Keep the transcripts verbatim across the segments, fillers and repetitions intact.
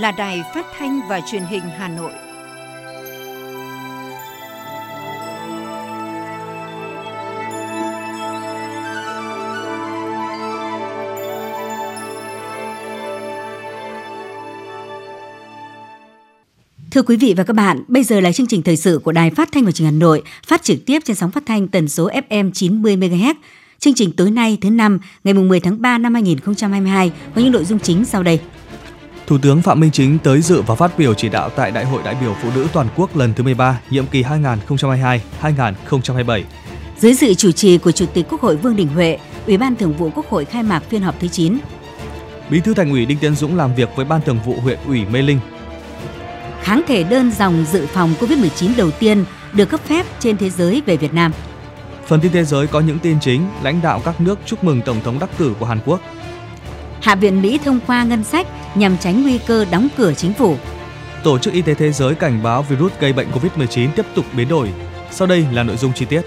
là Đài Phát thanh và Truyền hình Hà Nội. Thưa quý vị và các bạn, bây giờ là chương trình thời sự của Đài Phát thanh và Truyền hình Hà Nội, phát trực tiếp trên sóng phát thanh tần số ép em chín mươi mê ga héc. Chương trình tối nay thứ năm, ngày mười tháng ba năm hai nghìn không trăm hai mươi hai có những nội dung chính sau đây. Thủ tướng Phạm Minh Chính tới dự và phát biểu chỉ đạo tại Đại hội đại biểu Phụ nữ toàn quốc lần thứ mười ba, nhiệm kỳ hai nghìn không trăm hai mươi hai đến hai nghìn không trăm hai mươi bảy. Dưới sự chủ trì của Chủ tịch Quốc hội Vương Đình Huệ, Ủy ban Thường vụ Quốc hội khai mạc phiên họp thứ chín. Bí thư Thành ủy Đinh Tiến Dũng làm việc với Ban Thường vụ huyện ủy Mê Linh. Kháng thể đơn dòng dự phòng cô vít mười chín đầu tiên được cấp phép trên thế giới về Việt Nam. Phần tin thế giới có những tin chính, lãnh đạo các nước chúc mừng Tổng thống đắc cử của Hàn Quốc. Hạ viện Mỹ thông qua ngân sách nhằm tránh nguy cơ đóng cửa chính phủ. Tổ chức Y tế Thế giới cảnh báo virus gây bệnh cô vít mười chín tiếp tục biến đổi. Sau đây là nội dung chi tiết.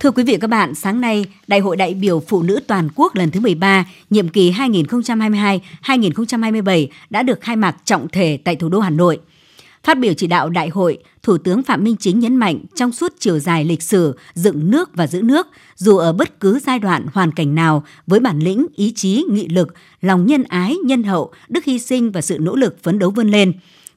Thưa quý vị và các bạn, sáng nay, Đại hội đại biểu Phụ nữ toàn quốc lần thứ mười ba, nhiệm kỳ hai nghìn không trăm hai mươi hai đến hai nghìn không trăm hai mươi bảy đã được khai mạc trọng thể tại thủ đô Hà Nội. Phát biểu chỉ đạo đại hội, Thủ tướng Phạm Minh Chính nhấn mạnh trong suốt chiều dài lịch sử dựng nước và giữ nước, dù ở bất cứ giai đoạn hoàn cảnh nào, với bản lĩnh, ý chí, nghị lực, lòng nhân ái, nhân hậu, đức hy sinh và sự nỗ lực phấn đấu vươn lên,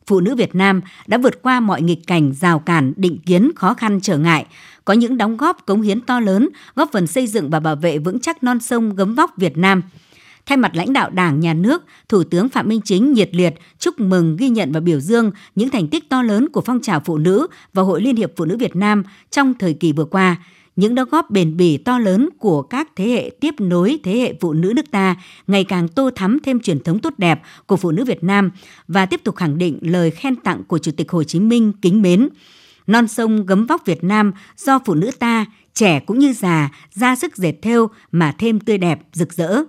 phụ nữ Việt Nam đã vượt qua mọi nghịch cảnh, rào cản, định kiến, khó khăn, trở ngại, có những đóng góp cống hiến to lớn, góp phần xây dựng và bảo vệ vững chắc non sông gấm vóc Việt Nam. Thay mặt lãnh đạo Đảng, Nhà nước, Thủ tướng Phạm Minh Chính nhiệt liệt chúc mừng, ghi nhận và biểu dương những thành tích to lớn của phong trào phụ nữ và Hội Liên hiệp Phụ nữ Việt Nam trong thời kỳ vừa qua, những đóng góp bền bỉ to lớn của các thế hệ tiếp nối thế hệ phụ nữ nước ta ngày càng tô thắm thêm truyền thống tốt đẹp của phụ nữ Việt Nam và tiếp tục khẳng định lời khen tặng của Chủ tịch Hồ Chí Minh kính mến. Non sông gấm vóc Việt Nam do phụ nữ ta, trẻ cũng như già, ra sức dệt thêu mà thêm tươi đẹp, rực rỡ.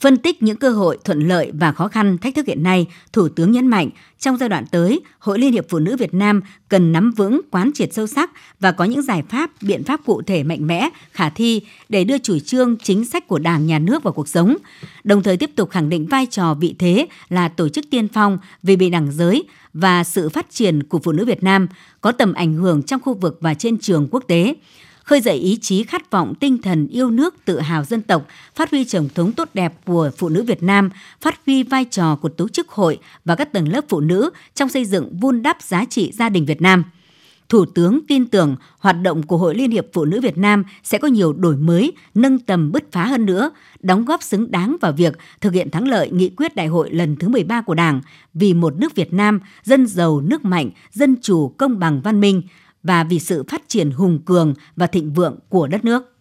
Phân tích những cơ hội, thuận lợi và khó khăn, thách thức hiện nay, Thủ tướng nhấn mạnh, trong giai đoạn tới, Hội Liên hiệp Phụ nữ Việt Nam cần nắm vững, quán triệt sâu sắc và có những giải pháp, biện pháp cụ thể mạnh mẽ, khả thi để đưa chủ trương, chính sách của Đảng, Nhà nước vào cuộc sống, đồng thời tiếp tục khẳng định vai trò, vị thế là tổ chức tiên phong về bình đẳng giới và sự phát triển của phụ nữ Việt Nam có tầm ảnh hưởng trong khu vực và trên trường quốc tế. Khơi dậy ý chí khát vọng tinh thần yêu nước, tự hào dân tộc, phát huy truyền thống tốt đẹp của phụ nữ Việt Nam, phát huy vai trò của tổ chức hội và các tầng lớp phụ nữ trong xây dựng vun đắp giá trị gia đình Việt Nam. Thủ tướng tin tưởng hoạt động của Hội Liên hiệp Phụ nữ Việt Nam sẽ có nhiều đổi mới, nâng tầm bứt phá hơn nữa, đóng góp xứng đáng vào việc thực hiện thắng lợi nghị quyết đại hội lần thứ mười ba của Đảng vì một nước Việt Nam dân giàu, nước mạnh, dân chủ, công bằng, văn minh, và vì sự phát triển hùng cường và thịnh vượng của đất nước.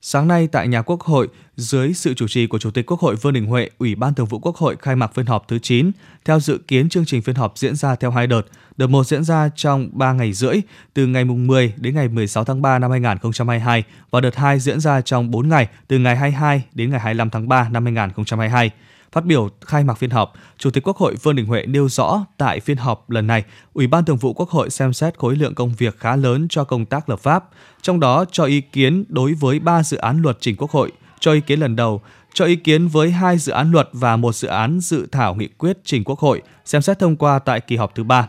Sáng nay tại nhà Quốc hội, dưới sự chủ trì của Chủ tịch Quốc hội Vương Đình Huệ, Ủy ban Thường vụ Quốc hội khai mạc phiên họp thứ chín. Theo dự kiến, chương trình phiên họp diễn ra theo hai đợt. Đợt một diễn ra trong ba ngày rưỡi, từ ngày mười đến ngày mười sáu tháng ba năm hai nghìn không trăm hai mươi hai, và đợt hai diễn ra trong bốn ngày, từ ngày hai mươi hai đến ngày hai mươi lăm tháng ba năm hai nghìn không trăm hai mươi hai. Phát biểu khai mạc phiên họp, Chủ tịch Quốc hội Vương Đình Huệ nêu rõ tại phiên họp lần này, Ủy ban Thường vụ Quốc hội xem xét khối lượng công việc khá lớn cho công tác lập pháp, trong đó cho ý kiến đối với ba dự án luật trình Quốc hội, cho ý kiến lần đầu, cho ý kiến với hai dự án luật và một dự án dự thảo nghị quyết trình Quốc hội, xem xét thông qua tại kỳ họp thứ ba.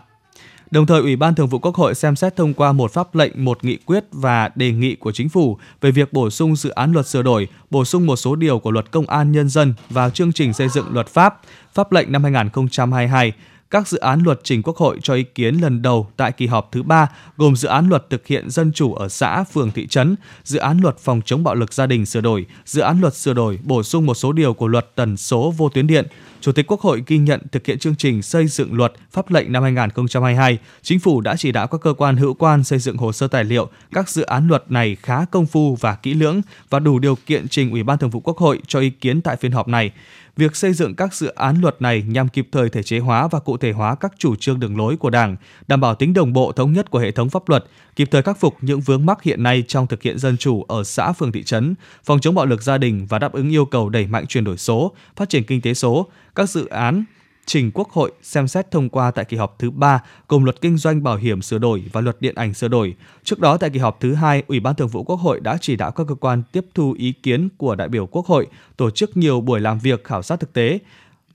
Đồng thời, Ủy ban Thường vụ Quốc hội xem xét thông qua một pháp lệnh, một nghị quyết và đề nghị của Chính phủ về việc bổ sung dự án luật sửa đổi, bổ sung một số điều của Luật Công an Nhân dân vào chương trình xây dựng luật pháp, pháp lệnh năm hai nghìn không trăm hai mươi hai. Các dự án luật trình Quốc hội cho ý kiến lần đầu tại kỳ họp thứ ba gồm dự án luật thực hiện dân chủ ở xã, phường, thị trấn, dự án luật phòng chống bạo lực gia đình sửa đổi, dự án luật sửa đổi bổ sung một số điều của Luật tần số vô tuyến điện. Chủ tịch Quốc hội ghi nhận thực hiện chương trình xây dựng luật pháp lệnh năm hai nghìn không trăm hai mươi hai, Chính phủ đã chỉ đạo các cơ quan hữu quan xây dựng hồ sơ tài liệu các dự án luật này khá công phu và kỹ lưỡng và đủ điều kiện trình Ủy ban Thường vụ Quốc hội cho ý kiến tại phiên họp này. Việc xây dựng các dự án luật này nhằm kịp thời thể chế hóa và cụ thể hóa các chủ trương đường lối của Đảng, đảm bảo tính đồng bộ thống nhất của hệ thống pháp luật, kịp thời khắc phục những vướng mắc hiện nay trong thực hiện dân chủ ở xã, phường, thị trấn, phòng chống bạo lực gia đình và đáp ứng yêu cầu đẩy mạnh chuyển đổi số, phát triển kinh tế số. Các dự án trình Quốc hội xem xét thông qua tại kỳ họp thứ ba gồm Luật Kinh doanh Bảo hiểm sửa đổi và Luật Điện ảnh sửa đổi. Trước đó tại kỳ họp thứ hai, Ủy ban Thường vụ Quốc hội đã chỉ đạo các cơ quan tiếp thu ý kiến của đại biểu Quốc hội, tổ chức nhiều buổi làm việc khảo sát thực tế.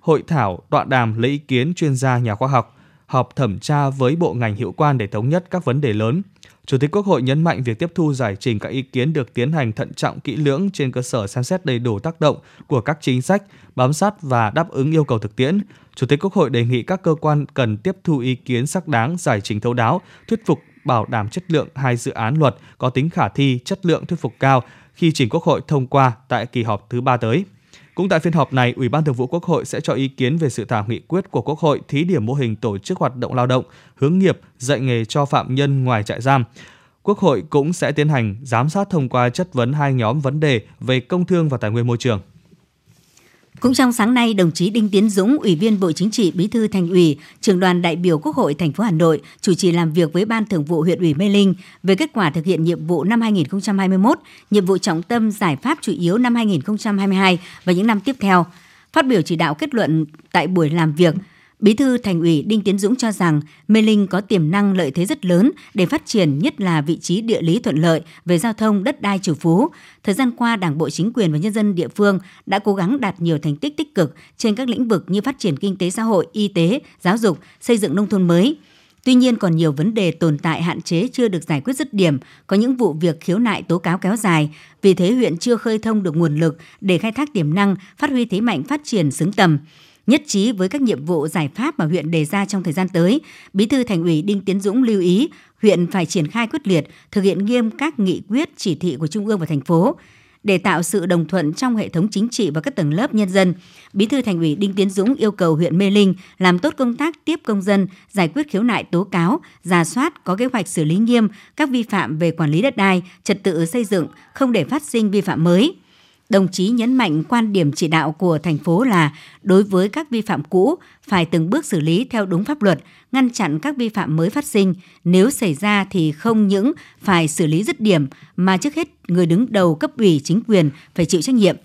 hội thảo, tọa đàm lấy ý kiến chuyên gia nhà khoa học, họp thẩm tra với bộ ngành hữu quan để thống nhất các vấn đề lớn. Chủ tịch Quốc hội nhấn mạnh việc tiếp thu giải trình các ý kiến được tiến hành thận trọng kỹ lưỡng trên cơ sở xem xét đầy đủ tác động của các chính sách, bám sát và đáp ứng yêu cầu thực tiễn. Chủ tịch Quốc hội đề nghị các cơ quan cần tiếp thu ý kiến xác đáng, giải trình thấu đáo, thuyết phục bảo đảm chất lượng hai dự án luật có tính khả thi, chất lượng thuyết phục cao khi trình Quốc hội thông qua tại kỳ họp thứ ba tới. Cũng tại phiên họp này, Ủy ban Thường vụ Quốc hội sẽ cho ý kiến về dự thảo nghị quyết của Quốc hội thí điểm mô hình tổ chức hoạt động lao động, hướng nghiệp, dạy nghề cho phạm nhân ngoài trại giam. Quốc hội cũng sẽ tiến hành giám sát thông qua chất vấn hai nhóm vấn đề về công thương và tài nguyên môi trường. Cũng trong sáng nay, đồng chí Đinh Tiến Dũng, Ủy viên Bộ Chính trị, Bí thư Thành ủy, Trưởng đoàn đại biểu Quốc hội thành phố Hà Nội chủ trì làm việc với Ban Thường vụ huyện ủy Mê Linh về kết quả thực hiện nhiệm vụ năm hai nghìn không trăm hai mươi mốt, nhiệm vụ trọng tâm, giải pháp chủ yếu năm hai nghìn không trăm hai mươi hai và những năm tiếp theo. Phát biểu chỉ đạo kết luận tại buổi làm việc, Bí thư Thành ủy Đinh Tiến Dũng cho rằng Mê Linh có tiềm năng lợi thế rất lớn để phát triển, nhất là vị trí địa lý thuận lợi về giao thông, đất đai chủ phú. Thời gian qua, Đảng bộ, chính quyền và nhân dân địa phương đã cố gắng đạt nhiều thành tích tích cực trên các lĩnh vực như phát triển kinh tế xã hội, y tế, giáo dục, xây dựng nông thôn mới. Tuy nhiên, còn nhiều vấn đề tồn tại, hạn chế chưa được giải quyết dứt điểm, có những vụ việc khiếu nại tố cáo kéo dài. Vì thế, huyện chưa khơi thông được nguồn lực để khai thác tiềm năng, phát huy thế mạnh phát triển xứng tầm. Nhất trí với các nhiệm vụ giải pháp mà huyện đề ra trong thời gian tới, Bí thư Thành ủy Đinh Tiến Dũng lưu ý huyện phải triển khai quyết liệt, thực hiện nghiêm các nghị quyết, chỉ thị của Trung ương và thành phố. Để tạo sự đồng thuận trong hệ thống chính trị và các tầng lớp nhân dân, Bí thư Thành ủy Đinh Tiến Dũng yêu cầu huyện Mê Linh làm tốt công tác tiếp công dân, giải quyết khiếu nại tố cáo, rà soát, có kế hoạch xử lý nghiêm các vi phạm về quản lý đất đai, trật tự xây dựng, không để phát sinh vi phạm mới. Đồng chí nhấn mạnh quan điểm chỉ đạo của thành phố là đối với các vi phạm cũ phải từng bước xử lý theo đúng pháp luật, ngăn chặn các vi phạm mới phát sinh. Nếu xảy ra thì không những phải xử lý dứt điểm mà trước hết người đứng đầu cấp ủy chính quyền phải chịu trách nhiệm.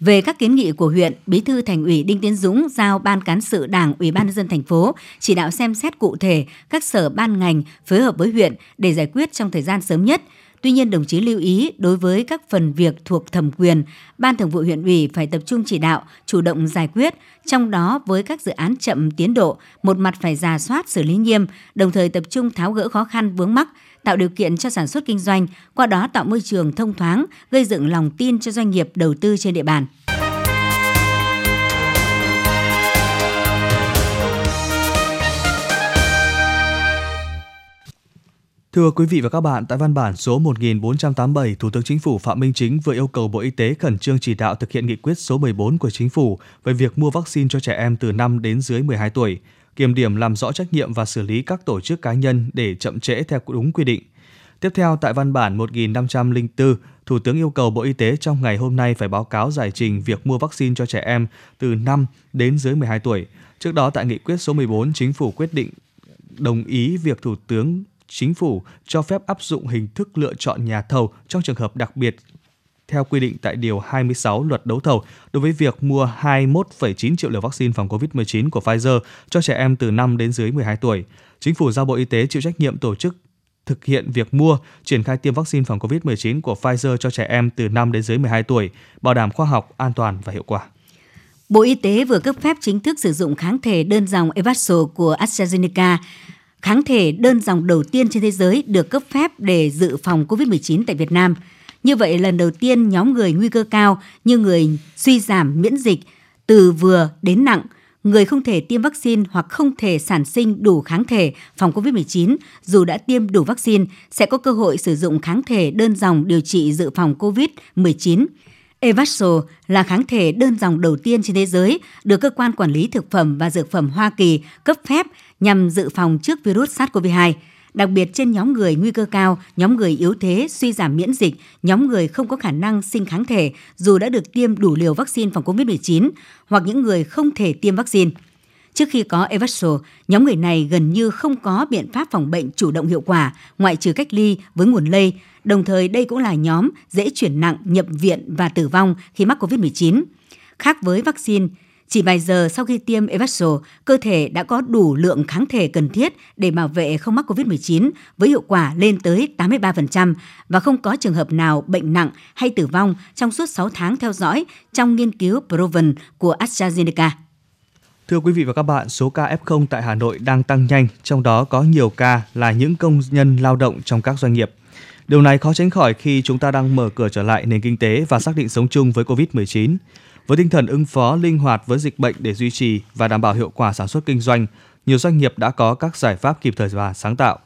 Về các kiến nghị của huyện, Bí thư Thành ủy Đinh Tiến Dũng giao Ban Cán sự Đảng, Ủy ban nhân dân thành phố chỉ đạo xem xét cụ thể các sở ban ngành phối hợp với huyện để giải quyết trong thời gian sớm nhất. Tuy nhiên, đồng chí lưu ý đối với các phần việc thuộc thẩm quyền, Ban Thường vụ huyện ủy phải tập trung chỉ đạo, chủ động giải quyết, trong đó với các dự án chậm tiến độ, một mặt phải rà soát xử lý nghiêm, đồng thời tập trung tháo gỡ khó khăn vướng mắc, tạo điều kiện cho sản xuất kinh doanh, qua đó tạo môi trường thông thoáng, gây dựng lòng tin cho doanh nghiệp đầu tư trên địa bàn. Thưa quý vị và các bạn, tại văn bản số một nghìn bốn trăm tám mươi bảy, Thủ tướng Chính phủ Phạm Minh Chính vừa yêu cầu Bộ Y tế khẩn trương chỉ đạo thực hiện nghị quyết số mười bốn của Chính phủ về việc mua vaccine cho trẻ em từ năm đến dưới mười hai tuổi, kiểm điểm làm rõ trách nhiệm và xử lý các tổ chức cá nhân để chậm trễ theo đúng quy định. Tiếp theo, tại văn bản một nghìn năm trăm lẻ bốn, Thủ tướng yêu cầu Bộ Y tế trong ngày hôm nay phải báo cáo giải trình việc mua vaccine cho trẻ em từ năm đến dưới mười hai tuổi. Trước đó, tại nghị quyết số mười bốn, Chính phủ quyết định đồng ý việc Thủ tướng Chính phủ cho phép áp dụng hình thức lựa chọn nhà thầu trong trường hợp đặc biệt theo quy định tại Điều hai mươi sáu Luật Đấu thầu đối với việc mua hai mươi mốt phẩy chín triệu liều vaccine phòng covid mười chín của Pfizer cho trẻ em từ năm đến dưới mười hai tuổi. Chính phủ giao Bộ Y tế chịu trách nhiệm tổ chức thực hiện việc mua, triển khai tiêm vaccine phòng covid mười chín của Pfizer cho trẻ em từ năm đến dưới mười hai tuổi, bảo đảm khoa học, an toàn và hiệu quả. Bộ Y tế vừa cấp phép chính thức sử dụng kháng thể đơn dòng Evusheld của AstraZeneca. Kháng thể đơn dòng đầu tiên trên thế giới được cấp phép để dự phòng covid mười chín tại Việt Nam. Như vậy, lần đầu tiên nhóm người nguy cơ cao như người suy giảm miễn dịch từ vừa đến nặng, người không thể tiêm vaccine hoặc không thể sản sinh đủ kháng thể phòng covid mười chín dù đã tiêm đủ vaccine sẽ có cơ hội sử dụng kháng thể đơn dòng điều trị dự phòng covid mười chín. Evusheld là kháng thể đơn dòng đầu tiên trên thế giới được Cơ quan Quản lý Thực phẩm và Dược phẩm Hoa Kỳ cấp phép nhằm dự phòng trước virus SARS-cô vê hai, đặc biệt trên nhóm người nguy cơ cao, nhóm người yếu thế, suy giảm miễn dịch, nhóm người không có khả năng sinh kháng thể dù đã được tiêm đủ liều vaccine phòng covid mười chín hoặc những người không thể tiêm vaccine. Trước khi có Evusheld, nhóm người này gần như không có biện pháp phòng bệnh chủ động hiệu quả, ngoại trừ cách ly với nguồn lây. Đồng thời, đây cũng là nhóm dễ chuyển nặng, nhập viện và tử vong khi mắc covid mười chín. Khác với vaccine, Chỉ vài giờ sau khi tiêm Evusheld, cơ thể đã có đủ lượng kháng thể cần thiết để bảo vệ không mắc covid mười chín với hiệu quả lên tới tám mươi ba phần trăm và không có trường hợp nào bệnh nặng hay tử vong trong suốt sáu tháng theo dõi trong nghiên cứu PROVEN của AstraZeneca. Thưa quý vị và các bạn, số ca ép không tại Hà Nội đang tăng nhanh, trong đó có nhiều ca là những công nhân lao động trong các doanh nghiệp. Điều này khó tránh khỏi khi chúng ta đang mở cửa trở lại nền kinh tế và xác định sống chung với covid mười chín. Với tinh thần ứng phó linh hoạt với dịch bệnh để duy trì và đảm bảo hiệu quả sản xuất kinh doanh, nhiều doanh nghiệp đã có các giải pháp kịp thời và sáng tạo.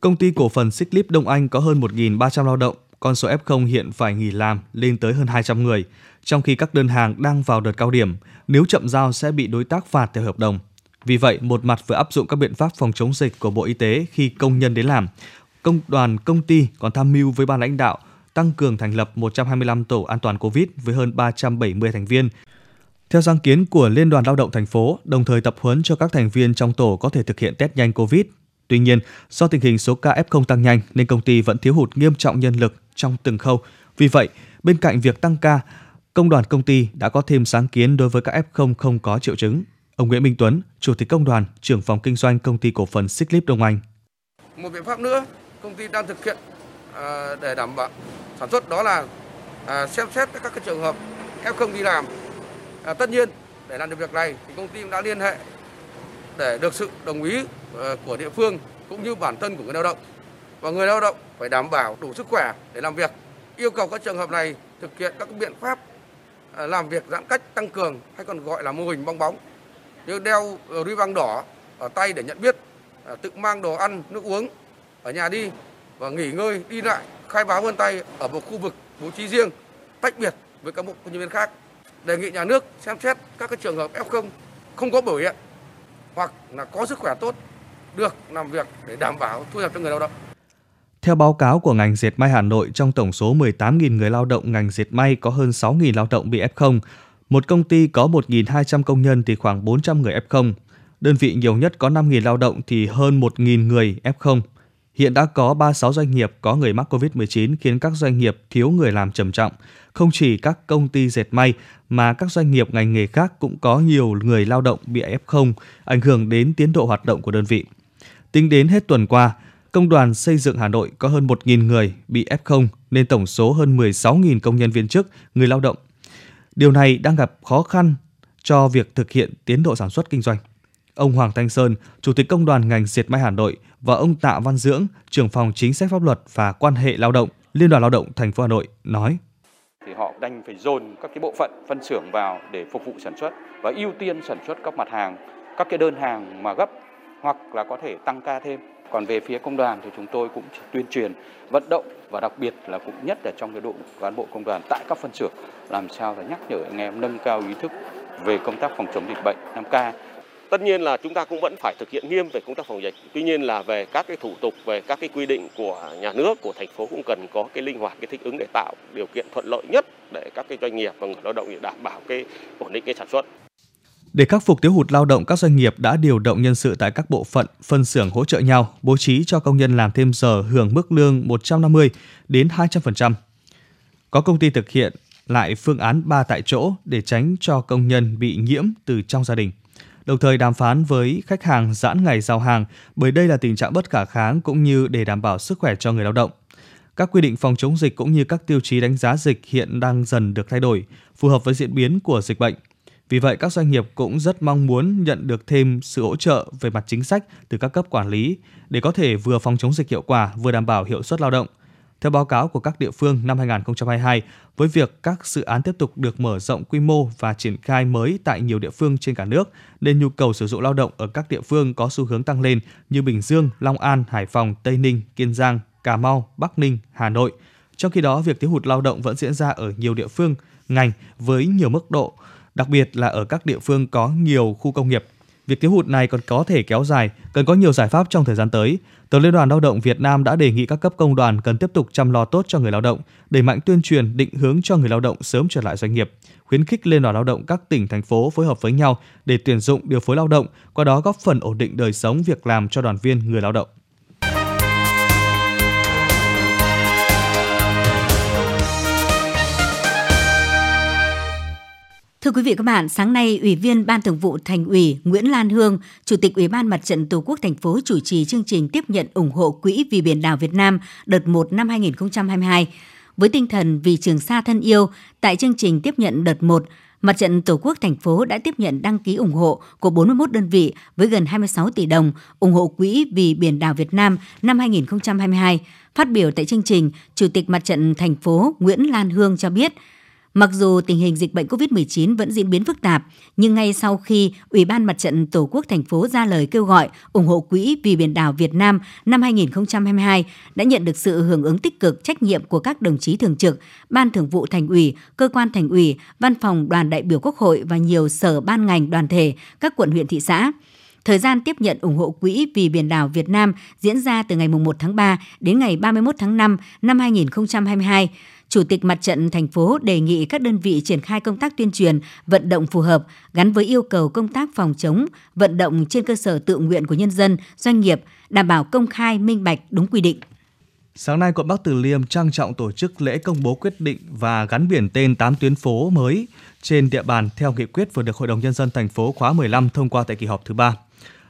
Công ty cổ phần Xích Líp Đông Anh có hơn một nghìn ba trăm lao động, con số ép không hiện phải nghỉ làm lên tới hơn hai trăm người, trong khi các đơn hàng đang vào đợt cao điểm, nếu chậm giao sẽ bị đối tác phạt theo hợp đồng. Vì vậy, một mặt vừa áp dụng các biện pháp phòng chống dịch của Bộ Y tế khi công nhân đến làm, công đoàn công ty còn tham mưu với ban lãnh đạo tăng cường thành lập một trăm hai mươi lăm tổ an toàn Covid với hơn ba trăm bảy mươi thành viên. Theo sáng kiến của Liên đoàn Lao động thành phố, đồng thời tập huấn cho các thành viên trong tổ có thể thực hiện test nhanh Covid. Tuy nhiên, do tình hình số ca ép không tăng nhanh nên công ty vẫn thiếu hụt nghiêm trọng nhân lực trong từng khâu. Vì vậy, bên cạnh việc tăng ca, công đoàn công ty đã có thêm sáng kiến đối với các ép không không có triệu chứng. Ông Nguyễn Minh Tuấn, Chủ tịch Công đoàn, trưởng phòng kinh doanh Công ty Cổ phần Xích Líp Đông Anh. Một biện pháp nữa công ty đang thực hiện để đảm bảo sản xuất đó là xem xét các cái trường hợp ép không đi làm. Tất nhiên, để làm được việc này thì công ty cũng đã liên hệ để được sự đồng ý của địa phương cũng như bản thân của người lao động. Và người lao động phải đảm bảo đủ sức khỏe để làm việc. Yêu cầu các trường hợp này thực hiện các biện pháp làm việc giãn cách tăng cường hay còn gọi là mô hình bong bóng. Như đeo ruy băng đỏ ở tay để nhận biết, tự mang đồ ăn, nước uống ở nhà đi và nghỉ ngơi, đi lại, khai báo vân tay ở một khu vực bố trí riêng, tách biệt với các bộ nhân viên khác. Đề nghị nhà nước xem xét các cái trường hợp ép không không có biểu hiện hoặc là có sức khỏe tốt được làm việc để đảm bảo thu nhập cho người lao động. Theo báo cáo của ngành dệt may Hà Nội, trong tổng số mười tám nghìn người lao động ngành dệt may có hơn sáu nghìn lao động bị ép không. Một công ty có một nghìn hai trăm công nhân thì khoảng bốn trăm người ép không. Đơn vị nhiều nhất có năm nghìn lao động thì hơn một nghìn người ép không. Hiện đã có ba mươi sáu doanh nghiệp có người mắc covid mười chín khiến các doanh nghiệp thiếu người làm trầm trọng. Không chỉ các công ty dệt may mà các doanh nghiệp ngành nghề khác cũng có nhiều người lao động bị ép không, ảnh hưởng đến tiến độ hoạt động của đơn vị. Tính đến hết tuần qua, Công đoàn Xây dựng Hà Nội có hơn một nghìn người bị ép không nên tổng số hơn mười sáu nghìn công nhân viên chức, người lao động. Điều này đang gặp khó khăn cho việc thực hiện tiến độ sản xuất kinh doanh. Ông Hoàng Thanh Sơn, Chủ tịch Công đoàn ngành dệt may Hà Nội và ông Tạ Văn Dưỡng, trưởng phòng chính sách pháp luật và quan hệ lao động, Liên đoàn Lao động thành phố Hà Nội nói: thì họ đành phải dồn các cái bộ phận phân xưởng vào để phục vụ sản xuất và ưu tiên sản xuất các mặt hàng, các cái đơn hàng mà gấp hoặc là có thể tăng ca thêm. Còn về phía công đoàn thì chúng tôi cũng tuyên truyền, vận động và đặc biệt là cũng nhất là trong cái đội cán bộ công đoàn tại các phân xưởng làm sao là nhắc nhở anh em nâng cao ý thức về công tác phòng chống dịch bệnh năm K. Tất nhiên là chúng ta cũng vẫn phải thực hiện nghiêm về công tác phòng dịch. Tuy nhiên là về các cái thủ tục, về các cái quy định của nhà nước, của thành phố cũng cần có cái linh hoạt, cái thích ứng để tạo điều kiện thuận lợi nhất để các cái doanh nghiệp và người lao động để đảm bảo cái ổn định cái sản xuất. Để khắc phục thiếu hụt lao động, các doanh nghiệp đã điều động nhân sự tại các bộ phận, phân xưởng hỗ trợ nhau, bố trí cho công nhân làm thêm giờ hưởng mức lương một trăm năm mươi đến hai trăm phần trăm. Có công ty thực hiện lại phương án ba tại chỗ để tránh cho công nhân bị nhiễm từ trong gia đình. Đồng thời đàm phán với khách hàng giãn ngày giao hàng bởi đây là tình trạng bất khả kháng cũng như để đảm bảo sức khỏe cho người lao động. Các quy định phòng chống dịch cũng như các tiêu chí đánh giá dịch hiện đang dần được thay đổi, phù hợp với diễn biến của dịch bệnh. Vì vậy, các doanh nghiệp cũng rất mong muốn nhận được thêm sự hỗ trợ về mặt chính sách từ các cấp quản lý để có thể vừa phòng chống dịch hiệu quả, vừa đảm bảo hiệu suất lao động. Theo báo cáo của các địa phương năm hai nghìn không trăm hai mươi hai, với việc các dự án tiếp tục được mở rộng quy mô và triển khai mới tại nhiều địa phương trên cả nước, nên nhu cầu sử dụng lao động ở các địa phương có xu hướng tăng lên như Bình Dương, Long An, Hải Phòng, Tây Ninh, Kiên Giang, Cà Mau, Bắc Ninh, Hà Nội. Trong khi đó, việc thiếu hụt lao động vẫn diễn ra ở nhiều địa phương, ngành với nhiều mức độ, đặc biệt là ở các địa phương có nhiều khu công nghiệp. Việc thiếu hụt này còn có thể kéo dài, cần có nhiều giải pháp trong thời gian tới. Tổng Liên đoàn Lao động Việt Nam đã đề nghị các cấp công đoàn cần tiếp tục chăm lo tốt cho người lao động, đẩy mạnh tuyên truyền định hướng cho người lao động sớm trở lại doanh nghiệp, khuyến khích Liên đoàn Lao động các tỉnh, thành phố phối hợp với nhau để tuyển dụng điều phối lao động, qua đó góp phần ổn định đời sống việc làm cho đoàn viên người lao động. quý vị và các bạn, sáng nay, Ủy viên Ban Thường vụ Thành ủy Nguyễn Lan Hương, Chủ tịch Ủy ban Mặt trận Tổ quốc thành phố chủ trì chương trình tiếp nhận ủng hộ Quỹ vì biển đảo Việt Nam đợt một năm hai không hai hai. Với tinh thần vì Trường Sa thân yêu, tại chương trình tiếp nhận đợt một, Mặt trận Tổ quốc thành phố đã tiếp nhận đăng ký ủng hộ của bốn mươi mốt đơn vị với gần hai mươi sáu tỷ đồng ủng hộ Quỹ vì biển đảo Việt Nam năm hai không hai hai. Phát biểu tại chương trình, Chủ tịch Mặt trận thành phố Nguyễn Lan Hương cho biết, mặc dù tình hình dịch bệnh cô vít mười chín vẫn diễn biến phức tạp, nhưng ngay sau khi Ủy ban Mặt trận Tổ quốc thành phố ra lời kêu gọi ủng hộ Quỹ vì biển đảo Việt Nam năm hai không hai hai đã nhận được sự hưởng ứng tích cực, trách nhiệm của các đồng chí thường trực, Ban Thường vụ Thành ủy, Cơ quan Thành ủy, Văn phòng Đoàn đại biểu Quốc hội và nhiều sở, ban, ngành, đoàn thể, các quận, huyện, thị xã. Thời gian tiếp nhận ủng hộ Quỹ vì biển đảo Việt Nam diễn ra từ ngày mùng một tháng ba đến ngày ba mươi mốt tháng năm năm hai không hai hai. Chủ tịch Mặt trận thành phố đề nghị các đơn vị triển khai công tác tuyên truyền, vận động phù hợp, gắn với yêu cầu công tác phòng chống, vận động trên cơ sở tự nguyện của nhân dân, doanh nghiệp, đảm bảo công khai, minh bạch, đúng quy định. Sáng nay, quận Bắc Từ Liêm trang trọng tổ chức lễ công bố quyết định và gắn biển tên tám tuyến phố mới trên địa bàn theo nghị quyết vừa được Hội đồng Nhân dân thành phố khóa mười lăm thông qua tại kỳ họp thứ ba.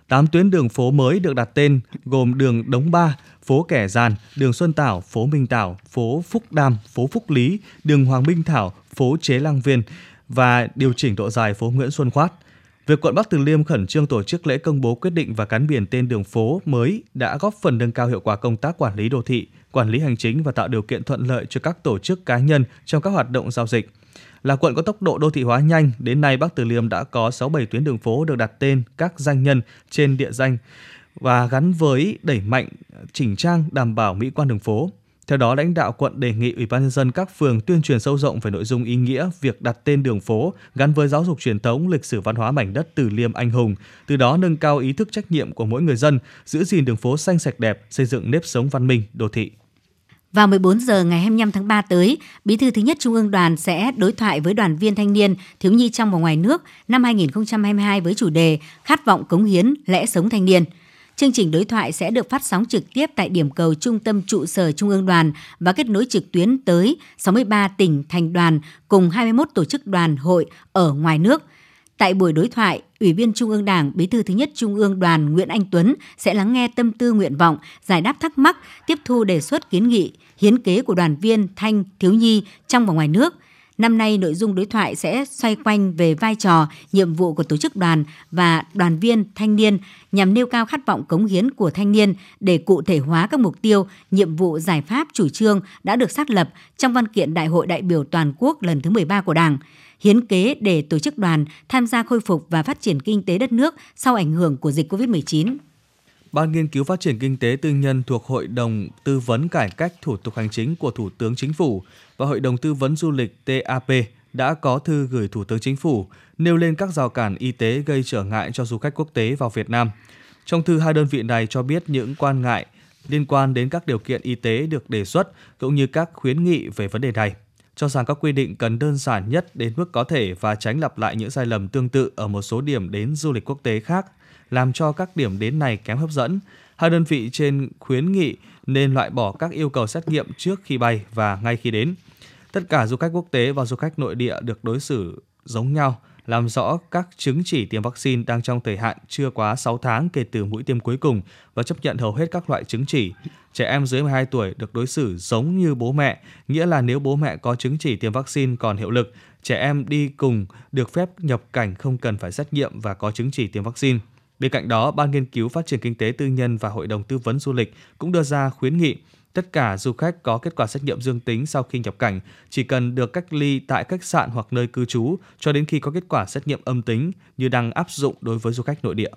tám tuyến đường phố mới được đặt tên gồm đường Đống Ba, phố Kẻ Giàn, đường Xuân Tảo, phố Minh Tảo, phố Phúc Đam, phố Phúc Lý, đường Hoàng Minh Thảo, phố Chế Lang Viên và điều chỉnh độ dài phố Nguyễn Xuân Khoát. Việc quận Bắc Từ Liêm khẩn trương tổ chức lễ công bố quyết định và gắn biển tên đường phố mới đã góp phần nâng cao hiệu quả công tác quản lý đô thị, quản lý hành chính và tạo điều kiện thuận lợi cho các tổ chức, cá nhân trong các hoạt động giao dịch. Là quận có tốc độ đô thị hóa nhanh, đến nay Bắc Từ Liêm đã có sáu mươi bảy tuyến đường phố được đặt tên các danh nhân trên địa danh và gắn với đẩy mạnh chỉnh trang đảm bảo mỹ quan đường phố. Theo đó, lãnh đạo quận đề nghị Ủy ban Nhân dân các phường tuyên truyền sâu rộng về nội dung ý nghĩa việc đặt tên đường phố gắn với giáo dục truyền thống, lịch sử văn hóa mảnh đất Từ Liêm anh hùng, từ đó nâng cao ý thức trách nhiệm của mỗi người dân, giữ gìn đường phố xanh sạch đẹp, xây dựng nếp sống văn minh, đô thị. Vào mười bốn giờ ngày hai mươi lăm tháng ba tới, Bí thư thứ nhất Trung ương Đoàn sẽ đối thoại với đoàn viên thanh niên, thiếu nhi trong và ngoài nước năm hai không hai hai với chủ đề Khát vọng cống hiến, lẽ sống thanh niên. Chương trình đối thoại sẽ được phát sóng trực tiếp tại điểm cầu trung tâm trụ sở Trung ương Đoàn và kết nối trực tuyến tới sáu mươi ba tỉnh, thành đoàn cùng hai mươi mốt tổ chức đoàn hội ở ngoài nước. Tại buổi đối thoại, Ủy viên Trung ương Đảng, Bí thư thứ nhất Trung ương Đoàn Nguyễn Anh Tuấn sẽ lắng nghe tâm tư nguyện vọng, giải đáp thắc mắc, tiếp thu đề xuất kiến nghị, hiến kế của đoàn viên, thanh, thiếu nhi trong và ngoài nước. Năm nay, nội dung đối thoại sẽ xoay quanh về vai trò, nhiệm vụ của tổ chức đoàn và đoàn viên, thanh niên nhằm nêu cao khát vọng cống hiến của thanh niên để cụ thể hóa các mục tiêu, nhiệm vụ, giải pháp, chủ trương đã được xác lập trong văn kiện Đại hội đại biểu toàn quốc lần thứ mười ba của Đảng. Hiến kế để tổ chức đoàn tham gia khôi phục và phát triển kinh tế đất nước sau ảnh hưởng của dịch cô vít mười chín. Ban nghiên cứu phát triển kinh tế tư nhân thuộc Hội đồng Tư vấn Cải cách Thủ tục Hành chính của Thủ tướng Chính phủ và Hội đồng Tư vấn Du lịch tê a pê đã có thư gửi Thủ tướng Chính phủ nêu lên các rào cản y tế gây trở ngại cho du khách quốc tế vào Việt Nam. Trong thư, hai đơn vị này cho biết những quan ngại liên quan đến các điều kiện y tế được đề xuất cũng như các khuyến nghị về vấn đề này, cho rằng các quy định cần đơn giản nhất đến mức có thể và tránh lặp lại những sai lầm tương tự ở một số điểm đến du lịch quốc tế khác, làm cho các điểm đến này kém hấp dẫn. Hai đơn vị trên khuyến nghị nên loại bỏ các yêu cầu xét nghiệm trước khi bay và ngay khi đến. Tất cả du khách quốc tế và du khách nội địa được đối xử giống nhau, làm rõ các chứng chỉ tiêm vaccine đang trong thời hạn chưa quá sáu tháng kể từ mũi tiêm cuối cùng và chấp nhận hầu hết các loại chứng chỉ. Trẻ em dưới mười hai tuổi được đối xử giống như bố mẹ, nghĩa là nếu bố mẹ có chứng chỉ tiêm vaccine còn hiệu lực, trẻ em đi cùng được phép nhập cảnh không cần phải xét nghiệm và có chứng chỉ tiêm vaccine. Bên cạnh đó, Ban nghiên cứu phát triển kinh tế tư nhân và Hội đồng Tư vấn Du lịch cũng đưa ra khuyến nghị tất cả du khách có kết quả xét nghiệm dương tính sau khi nhập cảnh chỉ cần được cách ly tại khách sạn hoặc nơi cư trú cho đến khi có kết quả xét nghiệm âm tính như đang áp dụng đối với du khách nội địa.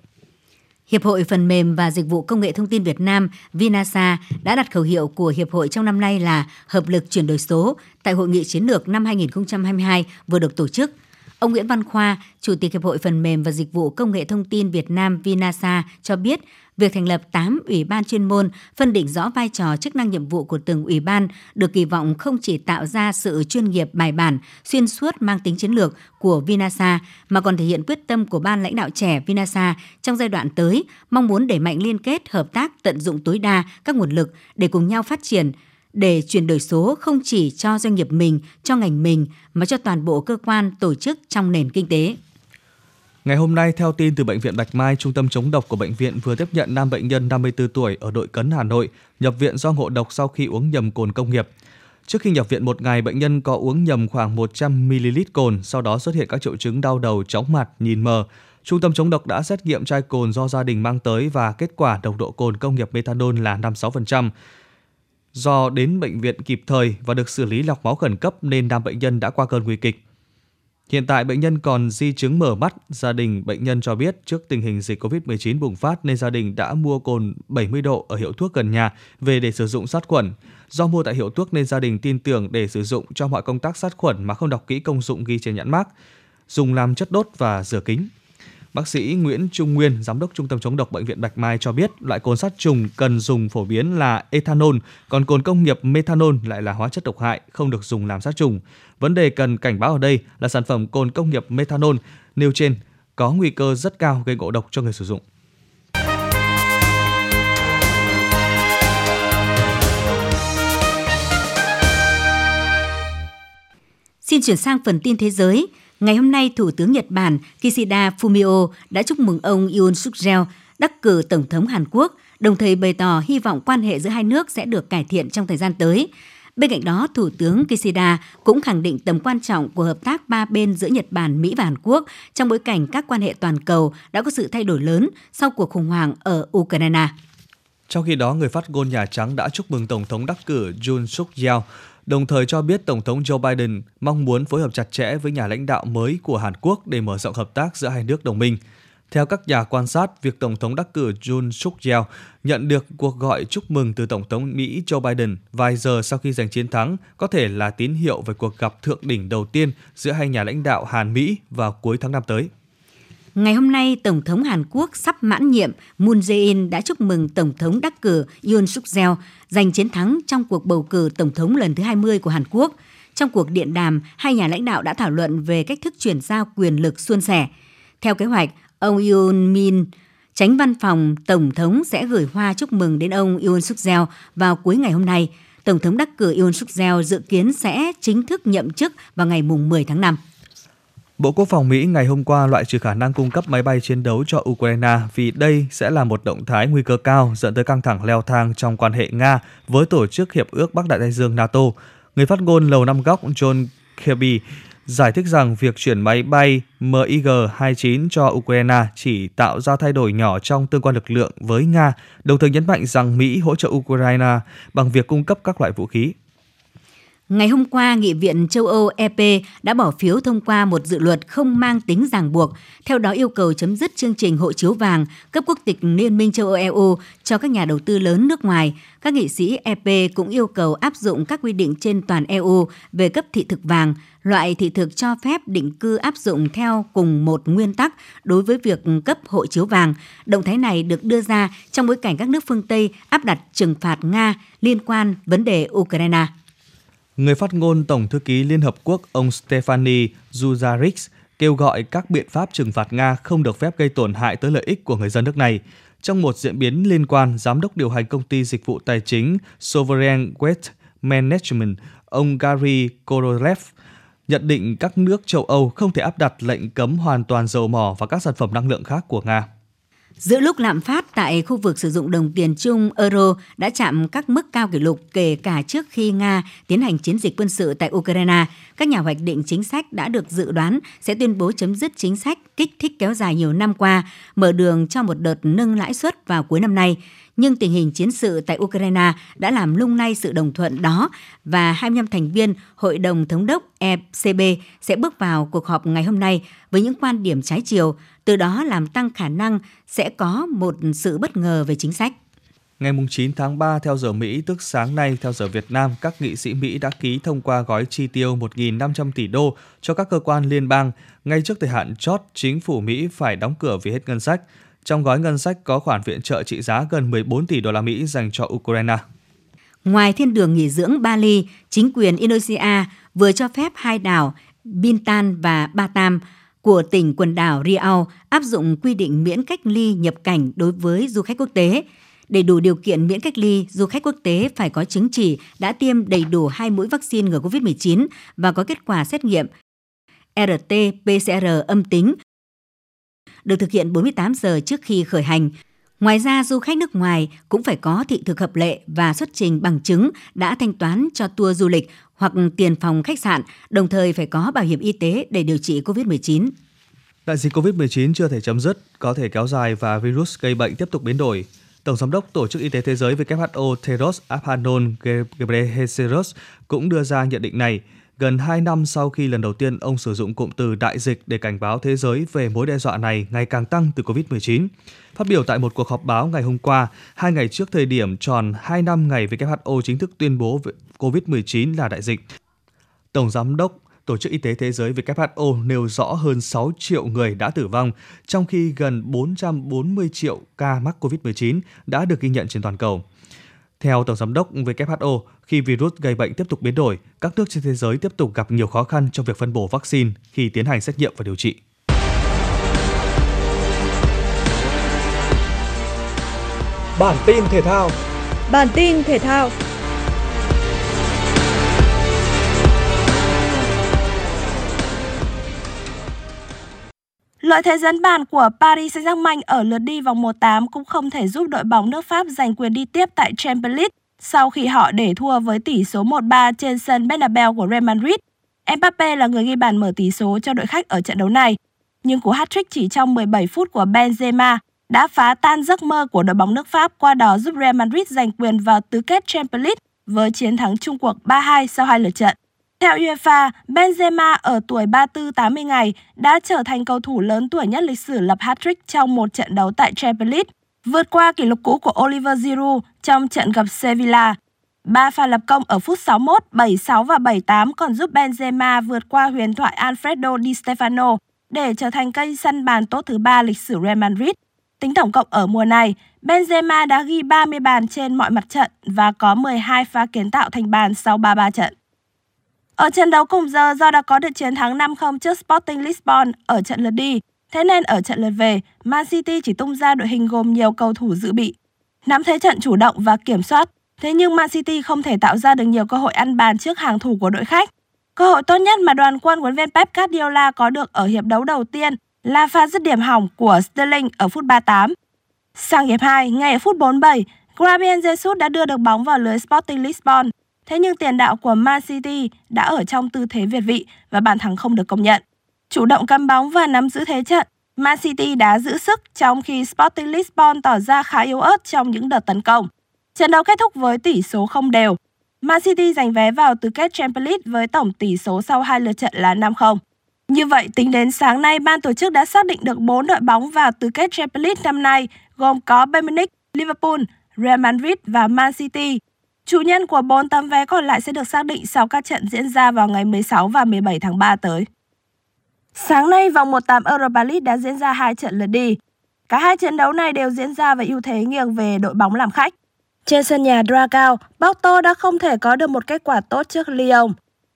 Hiệp hội Phần mềm và Dịch vụ Công nghệ Thông tin Việt Nam Vinasa đã đặt khẩu hiệu của Hiệp hội trong năm nay là Hợp lực chuyển đổi số tại Hội nghị Chiến lược năm hai không hai hai vừa được tổ chức. Ông Nguyễn Văn Khoa, Chủ tịch Hiệp hội Phần mềm và Dịch vụ Công nghệ Thông tin Việt Nam Vinasa cho biết, việc thành lập tám ủy ban chuyên môn phân định rõ vai trò, chức năng, nhiệm vụ của từng ủy ban được kỳ vọng không chỉ tạo ra sự chuyên nghiệp bài bản, xuyên suốt mang tính chiến lược của Vinasa mà còn thể hiện quyết tâm của ban lãnh đạo trẻ Vinasa trong giai đoạn tới, mong muốn đẩy mạnh liên kết, hợp tác, tận dụng tối đa các nguồn lực để cùng nhau phát triển để chuyển đổi số không chỉ cho doanh nghiệp mình, cho ngành mình mà cho toàn bộ cơ quan, tổ chức trong nền kinh tế. Ngày hôm nay, theo tin từ Bệnh viện Bạch Mai, Trung tâm chống độc của bệnh viện vừa tiếp nhận nam bệnh nhân năm mươi tư tuổi ở Đội Cấn, Hà Nội, nhập viện do ngộ độc sau khi uống nhầm cồn công nghiệp. Trước khi nhập viện một ngày, bệnh nhân có uống nhầm khoảng một trăm mi-li-lít cồn, sau đó xuất hiện các triệu chứng đau đầu, chóng mặt, nhìn mờ. Trung tâm chống độc đã xét nghiệm chai cồn do gia đình mang tới và kết quả độc độ cồn công nghiệp methanol là năm mươi sáu phần trăm. Do đến bệnh viện kịp thời và được xử lý lọc máu khẩn cấp nên nam bệnh nhân đã qua cơn nguy kịch. Hiện tại, bệnh nhân còn di chứng mờ mắt. Gia đình bệnh nhân cho biết trước tình hình dịch cô vít mười chín bùng phát nên gia đình đã mua cồn bảy mươi độ ở hiệu thuốc gần nhà về để sử dụng sát khuẩn. Do mua tại hiệu thuốc nên gia đình tin tưởng để sử dụng cho mọi công tác sát khuẩn mà không đọc kỹ công dụng ghi trên nhãn mác, dùng làm chất đốt và rửa kính. Bác sĩ Nguyễn Trung Nguyên, Giám đốc Trung tâm chống độc Bệnh viện Bạch Mai cho biết loại cồn sát trùng cần dùng phổ biến là ethanol, còn cồn công nghiệp methanol lại là hóa chất độc hại, không được dùng làm sát trùng. Vấn đề cần cảnh báo ở đây là sản phẩm cồn công nghiệp methanol nêu trên có nguy cơ rất cao gây ngộ độc cho người sử dụng. Xin chuyển sang phần tin thế giới. Ngày hôm nay, Thủ tướng Nhật Bản Kishida Fumio đã chúc mừng ông Yoon Suk-yeol đắc cử Tổng thống Hàn Quốc, đồng thời bày tỏ hy vọng quan hệ giữa hai nước sẽ được cải thiện trong thời gian tới. Bên cạnh đó, Thủ tướng Kishida cũng khẳng định tầm quan trọng của hợp tác ba bên giữa Nhật Bản, Mỹ và Hàn Quốc trong bối cảnh các quan hệ toàn cầu đã có sự thay đổi lớn sau cuộc khủng hoảng ở Ukraine. Trong khi đó, người phát ngôn Nhà Trắng đã chúc mừng Tổng thống đắc cử Yoon Suk-yeol, đồng thời cho biết Tổng thống Joe Biden mong muốn phối hợp chặt chẽ với nhà lãnh đạo mới của Hàn Quốc để mở rộng hợp tác giữa hai nước đồng minh. Theo các nhà quan sát, việc Tổng thống đắc cử Yoon Suk-yeol nhận được cuộc gọi chúc mừng từ Tổng thống Mỹ Joe Biden vài giờ sau khi giành chiến thắng có thể là tín hiệu về cuộc gặp thượng đỉnh đầu tiên giữa hai nhà lãnh đạo Hàn-Mỹ vào cuối tháng năm tới. Ngày hôm nay, Tổng thống Hàn Quốc sắp mãn nhiệm Moon Jae-in đã chúc mừng Tổng thống đắc cử Yoon Suk-yeol giành chiến thắng trong cuộc bầu cử Tổng thống lần thứ hai mươi của Hàn Quốc. Trong cuộc điện đàm, hai nhà lãnh đạo đã thảo luận về cách thức chuyển giao quyền lực suôn sẻ. Theo kế hoạch, ông Yoon Min, Chánh văn phòng Tổng thống sẽ gửi hoa chúc mừng đến ông Yoon Suk-yeol vào cuối ngày hôm nay. Tổng thống đắc cử Yoon Suk-yeol dự kiến sẽ chính thức nhậm chức vào ngày mười tháng năm. Bộ Quốc phòng Mỹ ngày hôm qua loại trừ khả năng cung cấp máy bay chiến đấu cho Ukraine vì đây sẽ là một động thái nguy cơ cao dẫn tới căng thẳng leo thang trong quan hệ Nga với Tổ chức Hiệp ước Bắc Đại Tây Dương NATO. Người phát ngôn Lầu Năm Góc John Kirby giải thích rằng việc chuyển máy bay em i giê hai mươi chín cho Ukraine chỉ tạo ra thay đổi nhỏ trong tương quan lực lượng với Nga, đồng thời nhấn mạnh rằng Mỹ hỗ trợ Ukraine bằng việc cung cấp các loại vũ khí. Ngày hôm qua, Nghị viện châu Âu E P đã bỏ phiếu thông qua một dự luật không mang tính ràng buộc, theo đó yêu cầu chấm dứt chương trình hộ chiếu vàng cấp quốc tịch Liên minh châu Âu E U cho các nhà đầu tư lớn nước ngoài. Các nghị sĩ E P cũng yêu cầu áp dụng các quy định trên toàn E U về cấp thị thực vàng, loại thị thực cho phép định cư áp dụng theo cùng một nguyên tắc đối với việc cấp hộ chiếu vàng. Động thái này được đưa ra trong bối cảnh các nước phương Tây áp đặt trừng phạt Nga liên quan vấn đề Ukraine. Người phát ngôn Tổng thư ký Liên Hợp Quốc ông Stephane Dujarric kêu gọi các biện pháp trừng phạt Nga không được phép gây tổn hại tới lợi ích của người dân nước này. Trong một diễn biến liên quan, Giám đốc điều hành công ty dịch vụ tài chính Sovereign Wealth Management, ông Gary Korolev, nhận định các nước châu Âu không thể áp đặt lệnh cấm hoàn toàn dầu mỏ và các sản phẩm năng lượng khác của Nga. Giữa lúc lạm phát tại khu vực sử dụng đồng tiền chung euro đã chạm các mức cao kỷ lục kể cả trước khi Nga tiến hành chiến dịch quân sự tại Ukraine, các nhà hoạch định chính sách đã được dự đoán sẽ tuyên bố chấm dứt chính sách kích thích kéo dài nhiều năm qua, mở đường cho một đợt nâng lãi suất vào cuối năm nay. Nhưng tình hình chiến sự tại Ukraine đã làm lung lay sự đồng thuận đó và hai mươi lăm thành viên Hội đồng Thống đốc E C B sẽ bước vào cuộc họp ngày hôm nay với những quan điểm trái chiều, từ đó làm tăng khả năng sẽ có một sự bất ngờ về chính sách. Ngày chín tháng ba theo giờ Mỹ, tức sáng nay theo giờ Việt Nam, các nghị sĩ Mỹ đã ký thông qua gói chi tiêu một nghìn năm trăm tỷ đô cho các cơ quan liên bang. Ngay trước thời hạn chót, chính phủ Mỹ phải đóng cửa vì hết ngân sách. Trong gói ngân sách có khoản viện trợ trị giá gần mười bốn tỷ đô la Mỹ dành cho Ukraine. Ngoài thiên đường nghỉ dưỡng Bali, chính quyền Indonesia vừa cho phép hai đảo Bintan và Batam của tỉnh quần đảo Riau áp dụng quy định miễn cách ly nhập cảnh đối với du khách quốc tế. Để đủ điều kiện miễn cách ly, du khách quốc tế phải có chứng chỉ đã tiêm đầy đủ hai mũi vaccine ngừa covid mười chín và có kết quả xét nghiệm R T P C R âm tính, được thực hiện bốn mươi tám giờ trước khi khởi hành. Ngoài ra, du khách nước ngoài cũng phải có thị thực hợp lệ và xuất trình bằng chứng đã thanh toán cho tour du lịch hoặc tiền phòng khách sạn, đồng thời phải có bảo hiểm y tế để điều trị covid mười chín. Đại dịch covid mười chín chưa thể chấm dứt, có thể kéo dài và virus gây bệnh tiếp tục biến đổi. Tổng giám đốc Tổ chức Y tế Thế giới W H O Tedros Adhanom Ghebreyesus cũng đưa ra nhận định này, gần hai năm sau khi lần đầu tiên ông sử dụng cụm từ đại dịch để cảnh báo thế giới về mối đe dọa này ngày càng tăng từ covid mười chín. Phát biểu tại một cuộc họp báo ngày hôm qua, hai ngày trước thời điểm tròn hai năm ngày W H O chính thức tuyên bố covid mười chín là đại dịch, Tổng giám đốc Tổ chức Y tế Thế giới W H O nêu rõ hơn sáu triệu người đã tử vong, trong khi gần bốn trăm bốn mươi triệu ca mắc covid mười chín đã được ghi nhận trên toàn cầu. Theo Tổng giám đốc W H O, khi virus gây bệnh tiếp tục biến đổi, các nước trên thế giới tiếp tục gặp nhiều khó khăn trong việc phân bổ vaccine khi tiến hành xét nghiệm và điều trị. Bản tin thể thao. Bản tin thể thao. Lợi thế dẫn bàn của Paris Saint-Germain ở lượt đi vòng một phần tám cũng không thể giúp đội bóng nước Pháp giành quyền đi tiếp tại Champions League sau khi họ để thua với tỷ số một ba trên sân Bernabeu của Real Madrid. Mbappe là người ghi bàn mở tỷ số cho đội khách ở trận đấu này, nhưng cú hat-trick chỉ trong mười bảy phút của Benzema đã phá tan giấc mơ của đội bóng nước Pháp, qua đó giúp Real Madrid giành quyền vào tứ kết Champions League với chiến thắng chung cuộc ba hai sau hai lượt trận. Theo UEFA, Benzema ở tuổi ba mươi tư tám mươi ngày đã trở thành cầu thủ lớn tuổi nhất lịch sử lập hat-trick trong một trận đấu tại Champions League, vượt qua kỷ lục cũ của Oliver Giroud trong trận gặp Sevilla. Ba pha lập công ở phút sáu mươi mốt, bảy mươi sáu và bảy mươi tám còn giúp Benzema vượt qua huyền thoại Alfredo Di Stefano để trở thành cây săn bàn tốt thứ ba lịch sử Real Madrid. Tính tổng cộng ở mùa này, Benzema đã ghi ba mươi bàn trên mọi mặt trận và có mười hai pha kiến tạo thành bàn sau ba mươi ba trận. Ở trận đấu cùng giờ, do đã có được chiến thắng năm không trước Sporting Lisbon ở trận lượt đi, thế nên ở trận lượt về, Man City chỉ tung ra đội hình gồm nhiều cầu thủ dự bị. Nắm thế trận chủ động và kiểm soát, thế nhưng Man City không thể tạo ra được nhiều cơ hội ăn bàn trước hàng thủ của đội khách. Cơ hội tốt nhất mà đoàn quân huấn viên Pep Guardiola có được ở hiệp đấu đầu tiên là pha dứt điểm hỏng của Sterling ở phút ba mươi tám. Sang hiệp hai, ngay ở phút bốn mươi bảy, Gabriel Jesus đã đưa được bóng vào lưới Sporting Lisbon. Thế nhưng tiền đạo của Man City đã ở trong tư thế việt vị và bàn thắng không được công nhận. Chủ động cầm bóng và nắm giữ thế trận, Man City đã giữ sức trong khi Sporting Lisbon tỏ ra khá yếu ớt trong những đợt tấn công. Trận đấu kết thúc với tỷ số không đều. Man City giành vé vào tứ kết Champions League với tổng tỷ số sau hai lượt trận là năm không. Như vậy, tính đến sáng nay, ban tổ chức đã xác định được bốn đội bóng vào tứ kết Champions League năm nay, gồm có Bayern Munich, Liverpool, Real Madrid và Man City. Chủ nhân của bốn tấm vé còn lại sẽ được xác định sau các trận diễn ra vào ngày mười sáu và mười bảy tháng ba tới. Sáng nay, vòng một phần tám Europa League đã diễn ra hai trận lượt đi. Cả hai trận đấu này đều diễn ra với ưu thế nghiêng về đội bóng làm khách. Trên sân nhà Dragao, Porto đã không thể có được một kết quả tốt trước Lyon.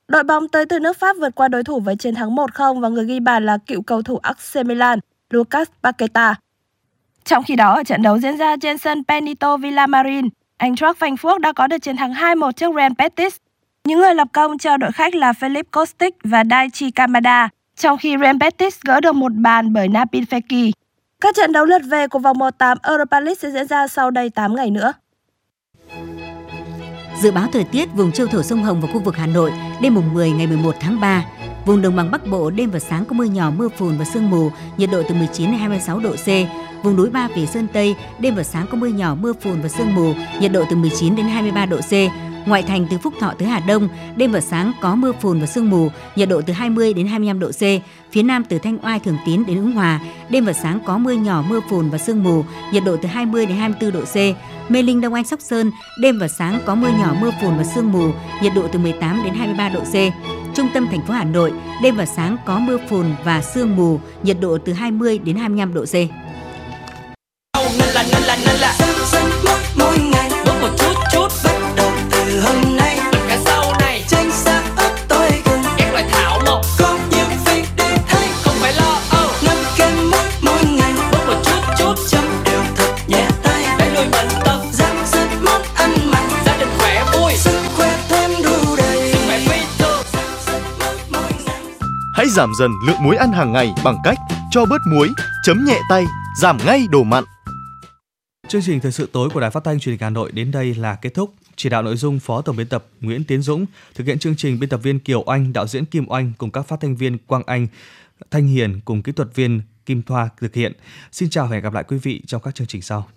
Đội bóng tới từ nước Pháp vượt qua đối thủ với chiến thắng một không và người ghi bàn là cựu cầu thủ a xê Milan, Lucas Paqueta. Trong khi đó, ở trận đấu diễn ra trên sân Benito Villamarín, Eintracht Frankfurt đã có được chiến thắng hai một trước Real Betis. Những người lập công cho đội khách là Philip Costic và Daichi Kamada, trong khi Real Betis gỡ được một bàn bởi Nabil Fekie. Các trận đấu lượt về của vòng một phần tám Europa League sẽ diễn ra sau đây tám ngày nữa. Dự báo thời tiết vùng châu thổ sông Hồng và khu vực Hà Nội đêm mùng mười ngày mười một tháng ba. Vùng đồng bằng Bắc Bộ đêm và sáng có mưa nhỏ, mưa phùn và sương mù, nhiệt độ từ mười chín đến hai mươi sáu độ C. Vùng núi Ba Vì Sơn Tây đêm và sáng có mưa nhỏ, mưa phùn và sương mù, nhiệt độ từ mười chín đến hai mươi ba độ C. Ngoại thành từ Phúc Thọ tới Hà Đông đêm và sáng có mưa phùn và sương mù, nhiệt độ từ hai mươi đến hai mươi lăm độ C. Phía Nam từ Thanh Oai, Thường Tín đến Ứng Hòa đêm và sáng có mưa nhỏ, mưa phùn và sương mù, nhiệt độ từ hai mươi đến hai mươi tư độ C. Mê Linh, Đông Anh, Sóc Sơn đêm và sáng có mưa nhỏ, mưa phùn và sương mù, nhiệt độ từ mười tám đến hai mươi ba độ C. Trung tâm thành phố Hà Nội đêm và sáng có mưa phùn và sương mù, nhiệt độ từ hai mươi đến hai mươi lăm độ C. Thank you. Hãy giảm dần lượng muối ăn hàng ngày bằng cách cho bớt muối, chấm nhẹ tay, giảm ngay đồ mặn. Chương trình Thời sự tối của Đài Phát thanh Truyền hình Hà Nội đến đây là kết thúc. Chỉ đạo nội dung Phó Tổng biên tập Nguyễn Tiến Dũng, thực hiện chương trình biên tập viên Kiều Oanh, đạo diễn Kim Oanh cùng các phát thanh viên Quang Anh, Thanh Hiền cùng kỹ thuật viên Kim Thoa thực hiện. Xin chào và hẹn gặp lại quý vị trong các chương trình sau.